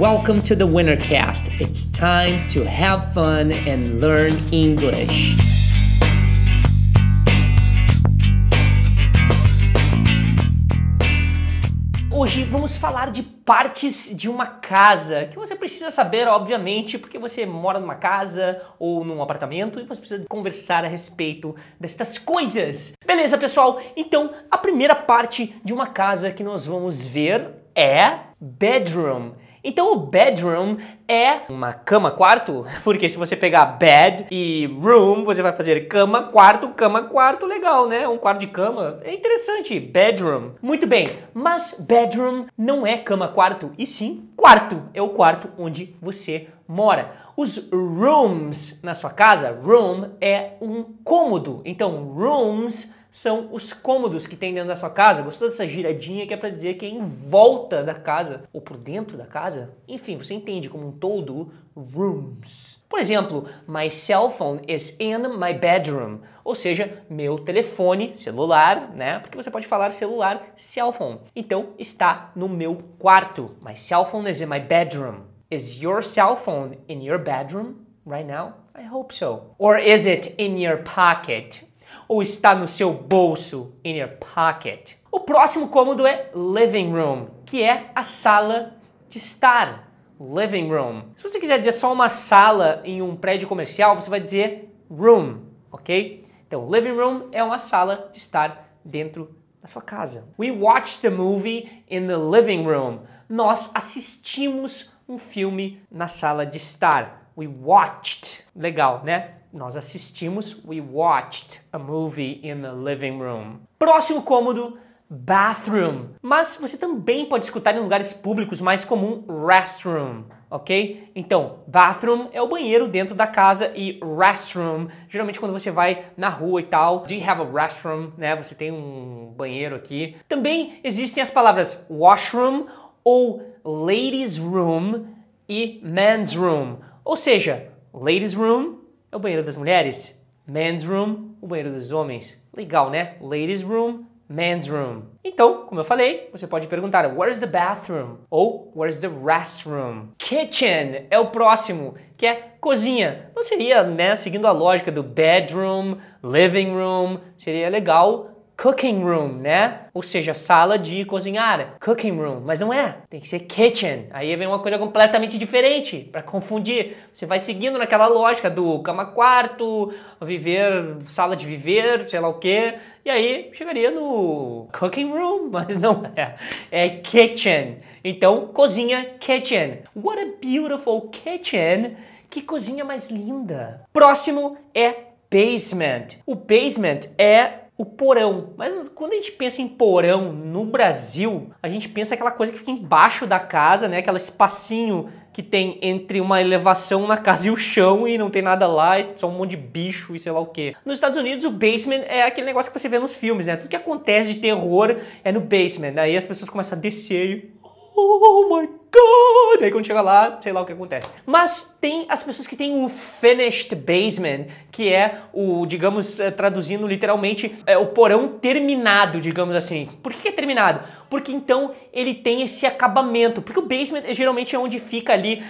Welcome to the Wintercast. It's time to have fun and learn English. Hoje vamos falar de partes de uma casa, que você precisa saber, obviamente, porque você mora numa casa ou num apartamento e você precisa conversar a respeito destas coisas. Beleza, pessoal? Então, a primeira parte de uma casa que nós vamos ver é bedroom. Então, o bedroom é uma cama-quarto, porque se você pegar bed e room, você vai fazer cama-quarto, legal, né? Um quarto de cama, é interessante, bedroom. Muito bem, mas bedroom não é cama-quarto, e sim quarto. É o quarto onde você mora. Os rooms na sua casa, room é um cômodo, então rooms são os cômodos que tem dentro da sua casa. Gostou dessa giradinha que é pra dizer que é em volta da casa ou por dentro da casa? Enfim, você entende como um todo, rooms. Por exemplo, my cell phone is in my bedroom. Ou seja, meu telefone, celular, né? Porque você pode falar celular, cell phone. Então, está no meu quarto. My cell phone is in my bedroom. Is your cell phone in your bedroom right now? I hope so. Or is it in your pocket? Ou está no seu bolso, in your pocket. O próximo cômodo é living room, que é a sala de estar, living room. Se você quiser dizer só uma sala em um prédio comercial, você vai dizer room, ok? Então, living room é uma sala de estar dentro da sua casa. We watched a movie in the living room. Nós assistimos um filme na sala de estar. We watched. Legal, né? Nós assistimos, we watched a movie in the living room. Próximo cômodo, bathroom. Mas você também pode escutar em lugares públicos mais comum, restroom, ok? Então, bathroom é o banheiro dentro da casa e restroom, geralmente quando você vai na rua e tal, do you have a restroom, né? Você tem um banheiro aqui. Também existem as palavras washroom ou ladies room e men's room. Ou seja, ladies room é o banheiro das mulheres. Men's room, o banheiro dos homens. Legal, né? Ladies room, men's room. Então, como eu falei, você pode perguntar where's the bathroom? Ou where's the restroom? Kitchen é o próximo, que é cozinha. Não seria, né, seguindo a lógica do bedroom, living room, seria legal cooking room, né? Ou seja, sala de cozinhar. Cooking room. Mas não é. Tem que ser kitchen. Aí vem uma coisa completamente diferente para confundir. Você vai seguindo naquela lógica do cama-quarto, viver, sala de viver, sei lá o quê. E aí chegaria no cooking room, mas não é. É kitchen. Então, cozinha, kitchen. What a beautiful kitchen. Que cozinha mais linda. Próximo é basement. O basement é o porão, mas quando a gente pensa em porão no Brasil, a gente pensa aquela coisa que fica embaixo da casa, né? Aquele espacinho que tem entre uma elevação na casa e o chão e não tem nada lá, é só um monte de bicho e sei lá o quê. Nos Estados Unidos, o basement é aquele negócio que você vê nos filmes, né? Tudo que acontece de terror é no basement, aí as pessoas começam a descer e oh my God! Aí quando chega lá, sei lá o que acontece. Mas tem as pessoas que têm o finished basement, que é o, digamos, traduzindo literalmente, é o porão terminado, digamos assim. Por que é terminado? Porque então ele tem esse acabamento. Porque o basement geralmente é onde fica ali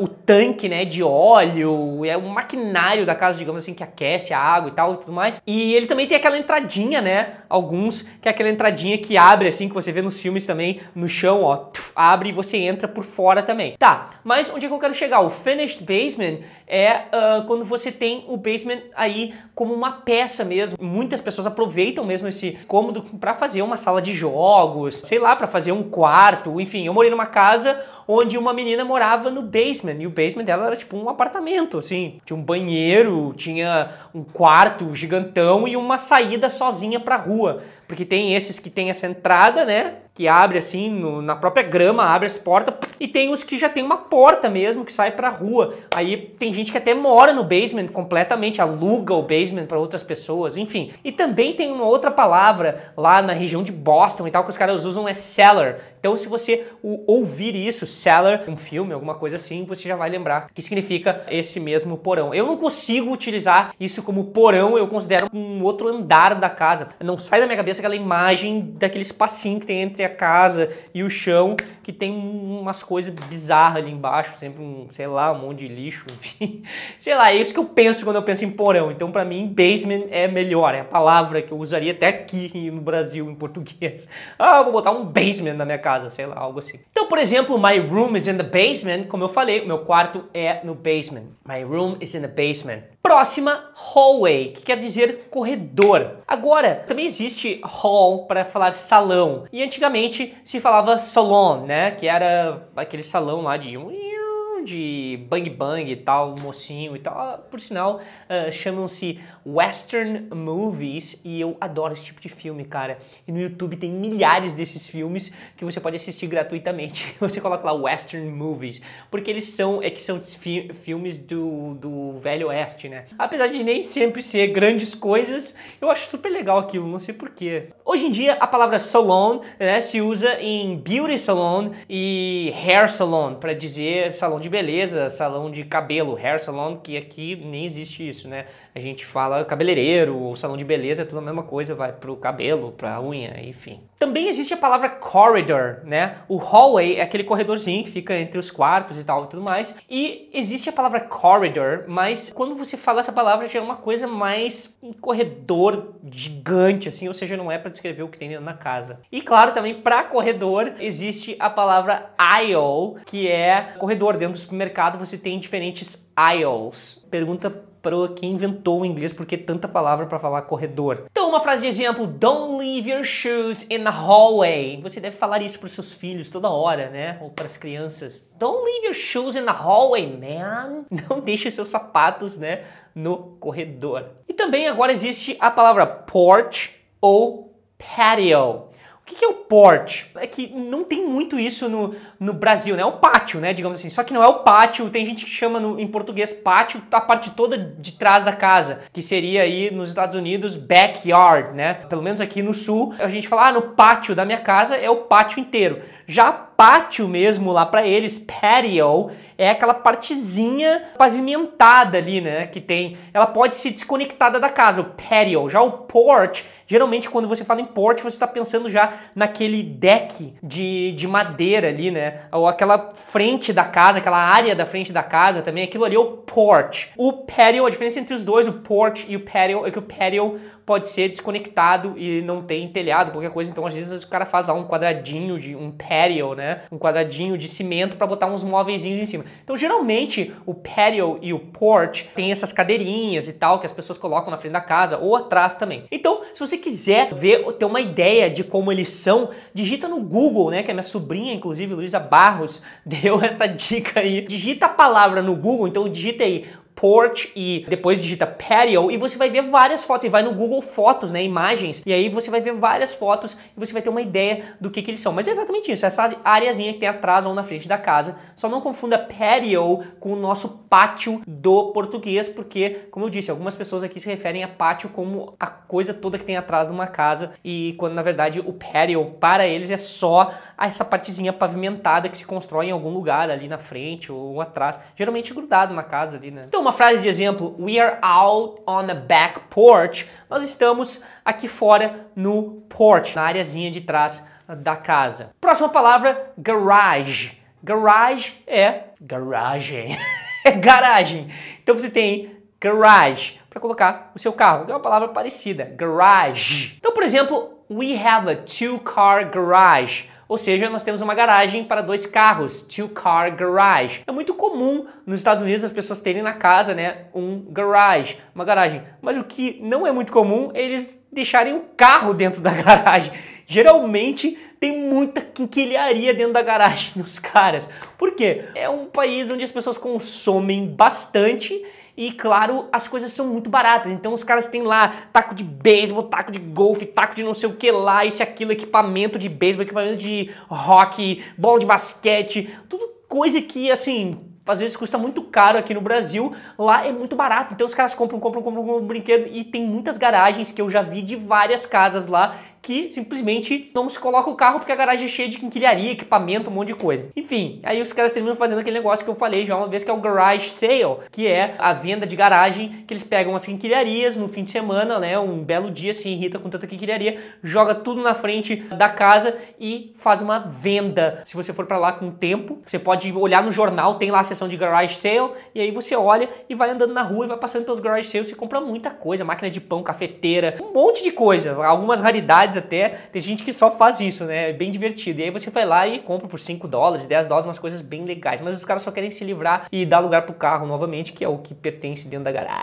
o tanque, né, de óleo, é o maquinário da casa, digamos assim, que aquece a água e tal e tudo mais. E ele também tem aquela entradinha, né, alguns, que é aquela entradinha que abre assim, que você vê nos filmes também, no chão, ó, abre e você entra por fora também. Tá, mas onde é que eu quero chegar? O finished basement é quando você tem o basement aí como uma peça mesmo. Muitas pessoas aproveitam mesmo esse cômodo para fazer uma sala de jogos, sei lá, para fazer um quarto, enfim. Eu morei numa casa onde uma menina morava no basement, e o basement dela era tipo um apartamento, assim. Tinha um banheiro, tinha um quarto gigantão e uma saída sozinha pra rua. Porque tem esses que tem essa entrada, né, que abre assim, na própria grama, abre as portas, e tem os que já tem uma porta mesmo, que sai pra rua. Aí tem gente que até mora no basement completamente, aluga o basement pra outras pessoas, enfim. E também tem uma outra palavra lá na região de Boston e tal, que os caras usam, é cellar. Então se você ouvir isso, cellar, um filme, alguma coisa assim, você já vai lembrar que significa esse mesmo porão. Eu não consigo utilizar isso como porão, eu considero um outro andar da casa. Não sai da minha cabeça aquela imagem daquele espacinho que tem entre a casa e o chão, que tem umas coisas bizarras ali embaixo, sempre um, sei lá, um monte de lixo, enfim. Sei lá, é isso que eu penso quando eu penso em porão. Então, pra mim, basement é melhor, é a palavra que eu usaria até aqui no Brasil, em português. Ah, eu vou botar um basement na minha casa, sei lá, algo assim. Então, por exemplo, my room is in the basement, como eu falei, meu quarto é no basement. My room is in the basement. Próxima, hallway, que quer dizer corredor. Agora, também existe hall para falar salão. E antigamente se falava salon, né? Que era aquele salão lá de bang bang e tal, mocinho e tal. Por sinal, chamam-se western movies e eu adoro esse tipo de filme, cara. E no YouTube tem milhares desses filmes que você pode assistir gratuitamente. Você coloca lá western movies, porque eles são, filmes do Velho Oeste, né? Apesar de nem sempre ser grandes coisas, eu acho super legal aquilo, não sei porquê. Hoje em dia, a palavra salon, né, se usa em beauty salon e hair salon, para dizer salão de beleza, salão de cabelo, hair salon, que aqui nem existe isso, né? A gente fala cabeleireiro ou salão de beleza, é tudo a mesma coisa, vai pro cabelo, pra unha, enfim. Também existe a palavra corridor, né? O hallway é aquele corredorzinho que fica entre os quartos e tal e tudo mais. E existe a palavra corridor, mas quando você fala essa palavra já é uma coisa mais um corredor gigante, assim, ou seja, não é pra descrever o que tem dentro da casa. E claro, também pra corredor existe a palavra aisle, que é corredor. Dentro do supermercado você tem diferentes aisles. Pergunta para quem inventou o inglês, porque tanta palavra para falar corredor. Então, uma frase de exemplo: don't leave your shoes in the hallway. Você deve falar isso para os seus filhos toda hora, né? Ou para as crianças. Don't leave your shoes in the hallway, man. Não deixe seus sapatos, né, no corredor. E também agora existe a palavra porch ou patio. O que é o porch? É que não tem muito isso no Brasil, né? É o pátio, né? Digamos assim. Só que não é o pátio. Tem gente que chama em português pátio a parte toda de trás da casa, que seria aí nos Estados Unidos backyard, né? Pelo menos aqui no sul a gente fala, ah, no pátio da minha casa é o pátio inteiro. Já pátio mesmo lá pra eles, patio, é aquela partezinha pavimentada ali, né? Que tem, ela pode ser desconectada da casa, o patio. Já o porch, geralmente quando você fala em porch, você tá pensando já naquele deck de madeira ali, né? Ou aquela frente da casa, aquela área da frente da casa também, aquilo ali é o porch. O patio, a diferença entre os dois, o porch e o patio, é que o patio pode ser desconectado e não tem telhado, qualquer coisa. Então, às vezes, o cara faz lá um quadradinho de um patio, né? Um quadradinho de cimento para botar uns móveizinhos em cima. Então, geralmente, o patio e o porch tem essas cadeirinhas e tal que as pessoas colocam na frente da casa ou atrás também. Então, se você quiser ver ou ter uma ideia de como eles são, digita no Google, né? Que a minha sobrinha, inclusive, Luisa Barros, deu essa dica aí. Digita a palavra no Google, então digita aí porch e depois digita patio e você vai ver várias fotos, e vai no Google Fotos, né, imagens, e aí você vai ver várias fotos e você vai ter uma ideia do que eles são. Mas é exatamente isso, essa areazinha que tem atrás ou na frente da casa. Só não confunda patio com o nosso pátio do português, porque, como eu disse, algumas pessoas aqui se referem a pátio como a coisa toda que tem atrás de uma casa, e quando na verdade o patio para eles é só essa partezinha pavimentada que se constrói em algum lugar ali na frente ou atrás, geralmente grudado na casa ali, né? Então, uma frase de exemplo: we are out on the back porch. Nós estamos aqui fora no porch, na areazinha de trás da casa. Próxima palavra, garage. Garage é garagem. É garagem. Então você tem garage para colocar o seu carro. É uma palavra parecida, garage. Então, por exemplo, we have a two-car garage. Ou seja, nós temos uma garagem para dois carros, two-car garage. É muito comum nos Estados Unidos as pessoas terem na casa, né, um garage, uma garagem. Mas o que não é muito comum é eles deixarem o carro dentro da garagem. Geralmente tem muita quinquilharia dentro da garagem dos caras. Por quê? É um país onde as pessoas consomem bastante e, claro, as coisas são muito baratas. Então os caras têm lá taco de beisebol, taco de golfe, taco de não sei o que lá, isso, aquilo, equipamento de beisebol, equipamento de hockey, bola de basquete, tudo coisa que, assim, às vezes custa muito caro aqui no Brasil, lá é muito barato. Então os caras compram um brinquedo, e tem muitas garagens que eu já vi de várias casas lá que simplesmente não se coloca o carro porque a garagem é cheia de quinquilharia, equipamento, um monte de coisa. Enfim, aí os caras terminam fazendo aquele negócio que eu falei já uma vez, que é o garage sale, que é a venda de garagem, que eles pegam as quinquilharias no fim de semana, né, um belo dia, se irrita com tanta quinquilharia, joga tudo na frente da casa e faz uma venda. Se você for pra lá com o tempo, você pode olhar no jornal, tem lá a seção de garage sale, e aí você olha e vai andando na rua e vai passando pelos garage sales, você compra muita coisa, máquina de pão, cafeteira, um monte de coisa, algumas raridades até, tem gente que só faz isso, né, é bem divertido. E aí você vai lá e compra por $5, $10, umas coisas bem legais, mas os caras só querem se livrar e dar lugar pro carro novamente, que é o que pertence dentro da garagem.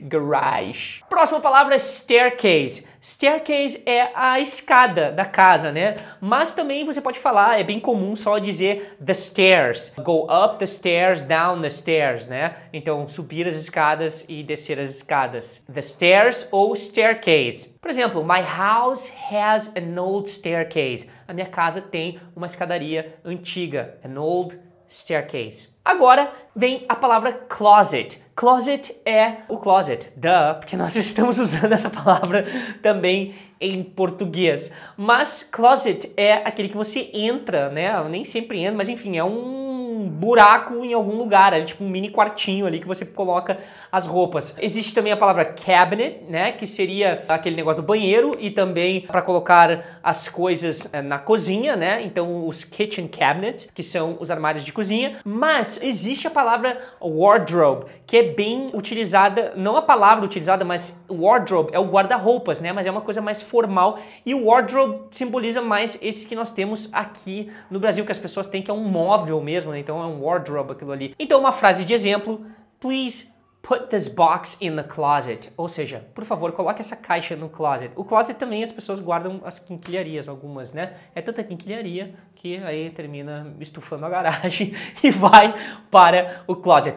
Garage. Próxima palavra é staircase. Staircase é a escada da casa, né? Mas também você pode falar, é bem comum só dizer the stairs. Go up the stairs, down the stairs, né? Então, subir as escadas e descer as escadas. The stairs ou staircase. Por exemplo, my house has an old staircase. A minha casa tem uma escadaria antiga. An old staircase. Agora vem a palavra closet. Closet é o closet, duh, porque nós estamos usando essa palavra também em português. Mas closet é aquele que você entra, né? Eu nem sempre entro, mas enfim, é um buraco em algum lugar, ali, tipo um mini quartinho ali que você coloca as roupas. Existe também a palavra cabinet, né? Que seria aquele negócio do banheiro e também para colocar as coisas na cozinha, né? Então os kitchen cabinets, que são os armários de cozinha. Mas existe a palavra wardrobe, que é bem utilizada, não a palavra utilizada, mas wardrobe é o guarda-roupas, né? Mas é uma coisa mais formal, e o wardrobe simboliza mais esse que nós temos aqui no Brasil, que as pessoas têm, que é um móvel mesmo, né? Então é um wardrobe aquilo ali. Então uma frase de exemplo, please put this box in the closet. Ou seja, por favor, coloque essa caixa no closet. O closet também as pessoas guardam as quinquilharias, algumas, né? É tanta quinquilharia que aí termina estufando a garagem e vai para o closet.